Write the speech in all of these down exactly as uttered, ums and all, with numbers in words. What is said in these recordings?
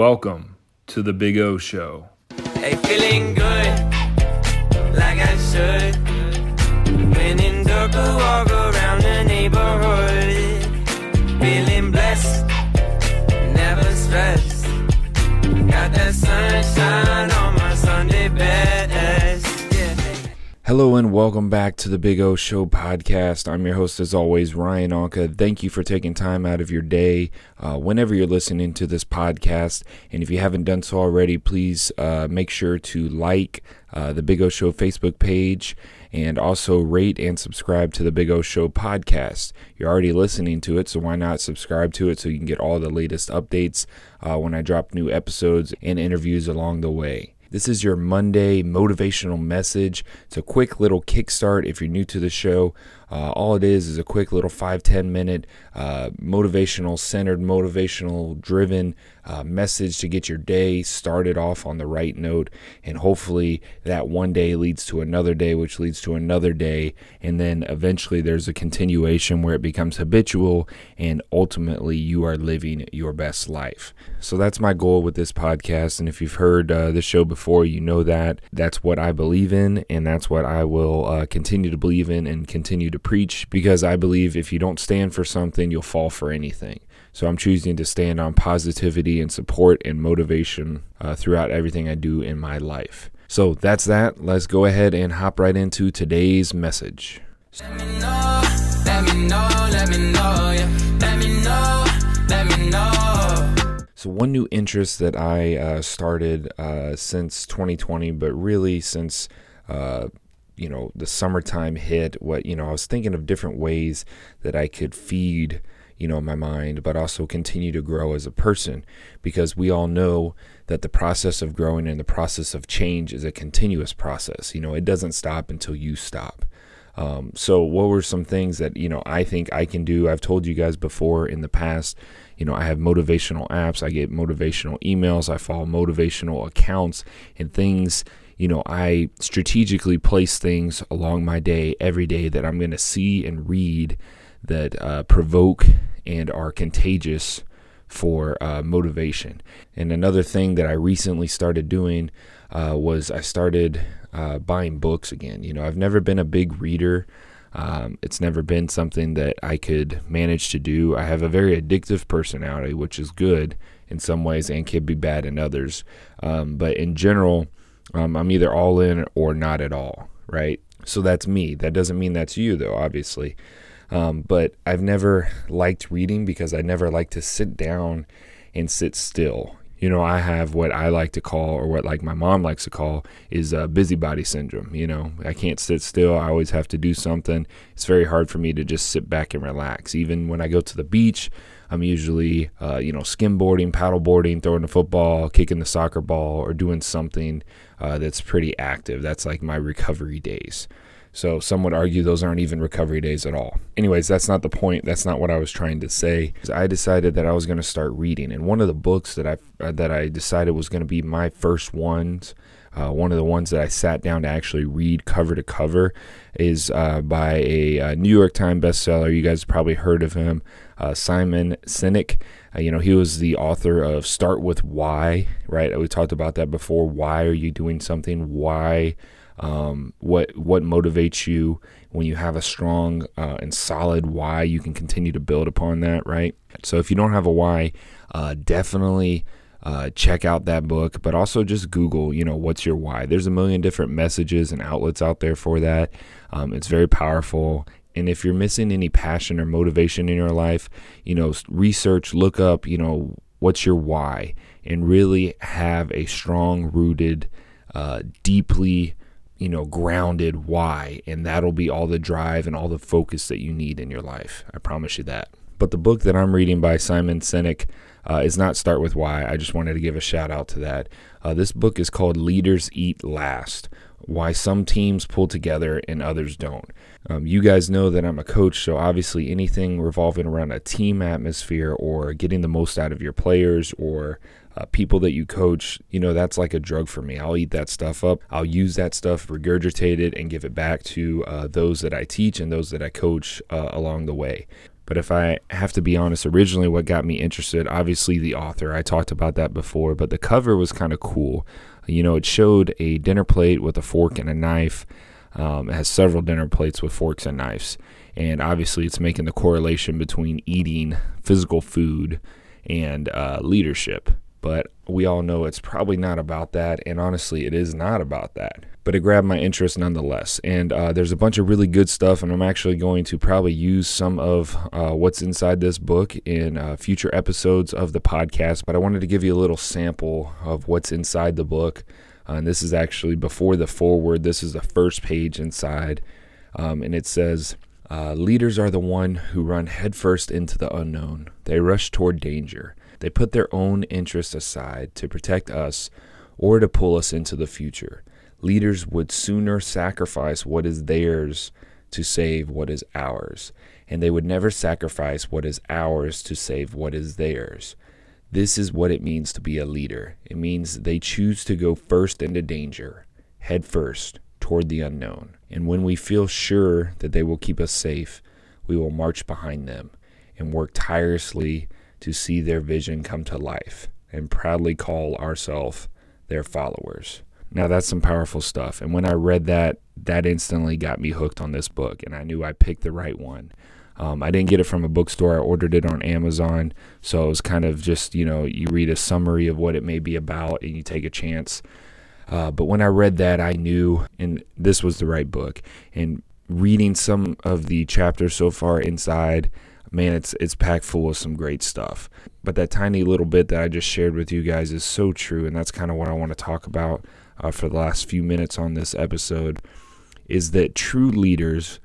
Welcome to the Big O Show. Hey, feeling good, like I should. When in Durban, walk around the neighborhood. Feeling blessed, never stressed. Got that sunshine on my Sunday best. Yeah. Hello and welcome back to the Big O Show podcast. I'm your host as always, Ryan Onka. Thank you for taking time out of your day uh, whenever you're listening to this podcast. And if you haven't done so already, please uh, make sure to like uh, the Big O Show Facebook page and also rate and subscribe to the Big O Show podcast. You're already listening to it, so why not subscribe to it so you can get all the latest updates uh, when I drop new episodes and interviews along the way. This is your Monday motivational message. It's a quick little kickstart if you're new to the show. Uh, all it is is a quick little five, ten minute uh, motivational, centered, motivational, driven uh, message to get your day started off on the right note. And hopefully that one day leads to another day, which leads to another day. And then eventually there's a continuation where it becomes habitual and ultimately you are living your best life. So that's my goal with this podcast. And if you've heard uh, the show before, Before you know that that's what I believe in, and that's what I will uh, continue to believe in and continue to preach, because I believe if you don't stand for something, you'll fall for anything. So I'm choosing to stand on positivity and support and motivation uh, throughout everything I do in my life. So that's that. Let's go ahead and hop right into today's message. Let me know, let me know, let me know, yeah. Let me know, let me know. So one new interest that I uh, started uh, since twenty twenty, but really since, uh, you know, the summertime hit, what, you know, I was thinking of different ways that I could feed, you know, my mind, but also continue to grow as a person, because we all know that the process of growing and the process of change is a continuous process. You know, it doesn't stop until you stop. Um, so what were some things that, you know, I think I can do? I've told you guys before in the past, you know, I have motivational apps, I get motivational emails, I follow motivational accounts and things. You know, I strategically place things along my day every day that I'm going to see and read that uh, provoke and are contagious for uh, motivation. And another thing that I recently started doing uh, was I started uh, buying books again. You know, I've never been a big reader. Um, it's never been something that I could manage to do. I have a very addictive personality, which is good in some ways and can be bad in others. Um, but in general, um, I'm either all in or not at all, right? So that's me. That doesn't mean that's you, though, obviously. Um, but I've never liked reading because I never like to sit down and sit still. You know, I have what I like to call, or what like my mom likes to call, is uh, busybody syndrome. You know, I can't sit still. I always have to do something. It's very hard for me to just sit back and relax. Even when I go to the beach, I'm usually, uh, you know, skimboarding, paddleboarding, throwing the football, kicking the soccer ball, or doing something uh, that's pretty active. That's like my recovery days. So some would argue those aren't even recovery days at all. Anyways, that's not the point. That's not what I was trying to say. I decided that I was going to start reading. And one of the books that I uh, that I decided was going to be my first ones, uh, one of the ones that I sat down to actually read cover to cover, is uh, by a uh, New York Times bestseller. You guys probably heard of him, uh, Simon Sinek. Uh, you know, he was the author of Start With Why, right? We talked about that before. Why are you doing something? Why? Um, what what motivates you? When you have a strong uh, and solid why, you can continue to build upon that, right? So if you don't have a why, uh, definitely uh, check out that book, but also just Google, you know, what's your why? There's a million different messages and outlets out there for that. Um, it's very powerful. And if you're missing any passion or motivation in your life, you know, research, look up, you know, what's your why, and really have a strong rooted, uh, deeply you know, grounded why, and that'll be all the drive and all the focus that you need in your life. I promise you that. But the book that I'm reading by Simon Sinek uh, is not Start With Why. I just wanted to give a shout out to that. Uh, this book is called Leaders Eat Last: Why Some Teams Pull Together and Others Don't. Um, you guys know that I'm a coach, so obviously anything revolving around a team atmosphere or getting the most out of your players or Uh, people that you coach, you know, that's like a drug for me. I'll eat that stuff up. I'll use that stuff, regurgitate it, and give it back to uh, those that I teach and those that I coach uh, along the way. But if I have to be honest, originally what got me interested, obviously the author, I talked about that before, but the cover was kind of cool. You know, it showed a dinner plate with a fork and a knife. Um, it has several dinner plates with forks and knives. And obviously it's making the correlation between eating physical food and uh, leadership. But we all know it's probably not about that. And honestly, it is not about that. But it grabbed my interest nonetheless. And uh, there's a bunch of really good stuff. And I'm actually going to probably use some of uh, what's inside this book in uh, future episodes of the podcast. But I wanted to give you a little sample of what's inside the book. Uh, and this is actually before the foreword. This is the first page inside. Um, and it says, uh, leaders are the one who run headfirst into the unknown. They rush toward danger. They put their own interests aside to protect us or to pull us into the future. Leaders would sooner sacrifice what is theirs to save what is ours, and they would never sacrifice what is ours to save what is theirs. This is what it means to be a leader. It means they choose to go first into danger, head first toward the unknown. And when we feel sure that they will keep us safe, we will march behind them and work tirelessly to see their vision come to life and proudly call ourselves their followers. Now that's some powerful stuff. And when I read that, that instantly got me hooked on this book, and I knew I picked the right one. Um, I didn't get it from a bookstore. I ordered it on Amazon. So it was kind of just, you know, you read a summary of what it may be about and you take a chance. Uh, but when I read that, I knew, and this was the right book. And reading some of the chapters so far inside, man, it's it's packed full of some great stuff. But that tiny little bit that I just shared with you guys is so true, and that's kind of what I want to talk about uh, for the last few minutes on this episode, is that true leaders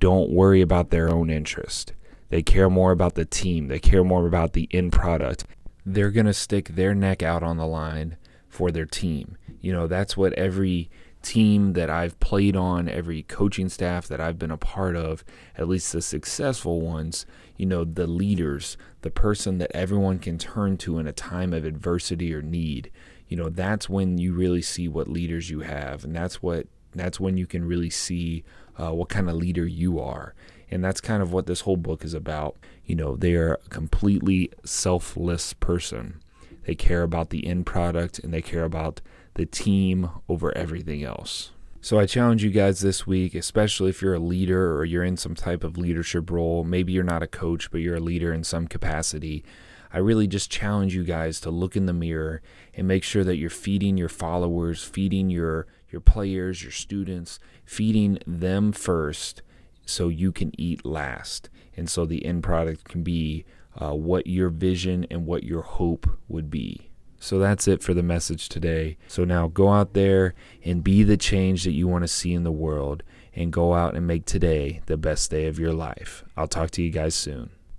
don't worry about their own interest. They care more about the team. They care more about the end product. They're going to stick their neck out on the line for their team. You know, that's what every team that I've played on, every coaching staff that I've been a part of, at least the successful ones, you know, the leaders, the person that everyone can turn to in a time of adversity or need, you know, that's when you really see what leaders you have. And that's what, that's when you can really see uh, what kind of leader you are. And that's kind of what this whole book is about. You know, they are a completely selfless person. They care about the end product, and they care about the team over everything else. So I challenge you guys this week, especially if you're a leader or you're in some type of leadership role. Maybe you're not a coach, but you're a leader in some capacity. I really just challenge you guys to look in the mirror and make sure that you're feeding your followers, feeding your, your players, your students, feeding them first so you can eat last. And so the end product can be uh, what your vision and what your hope would be. So that's it for the message today. So now go out there and be the change that you want to see in the world, and go out and make today the best day of your life. I'll talk to you guys soon.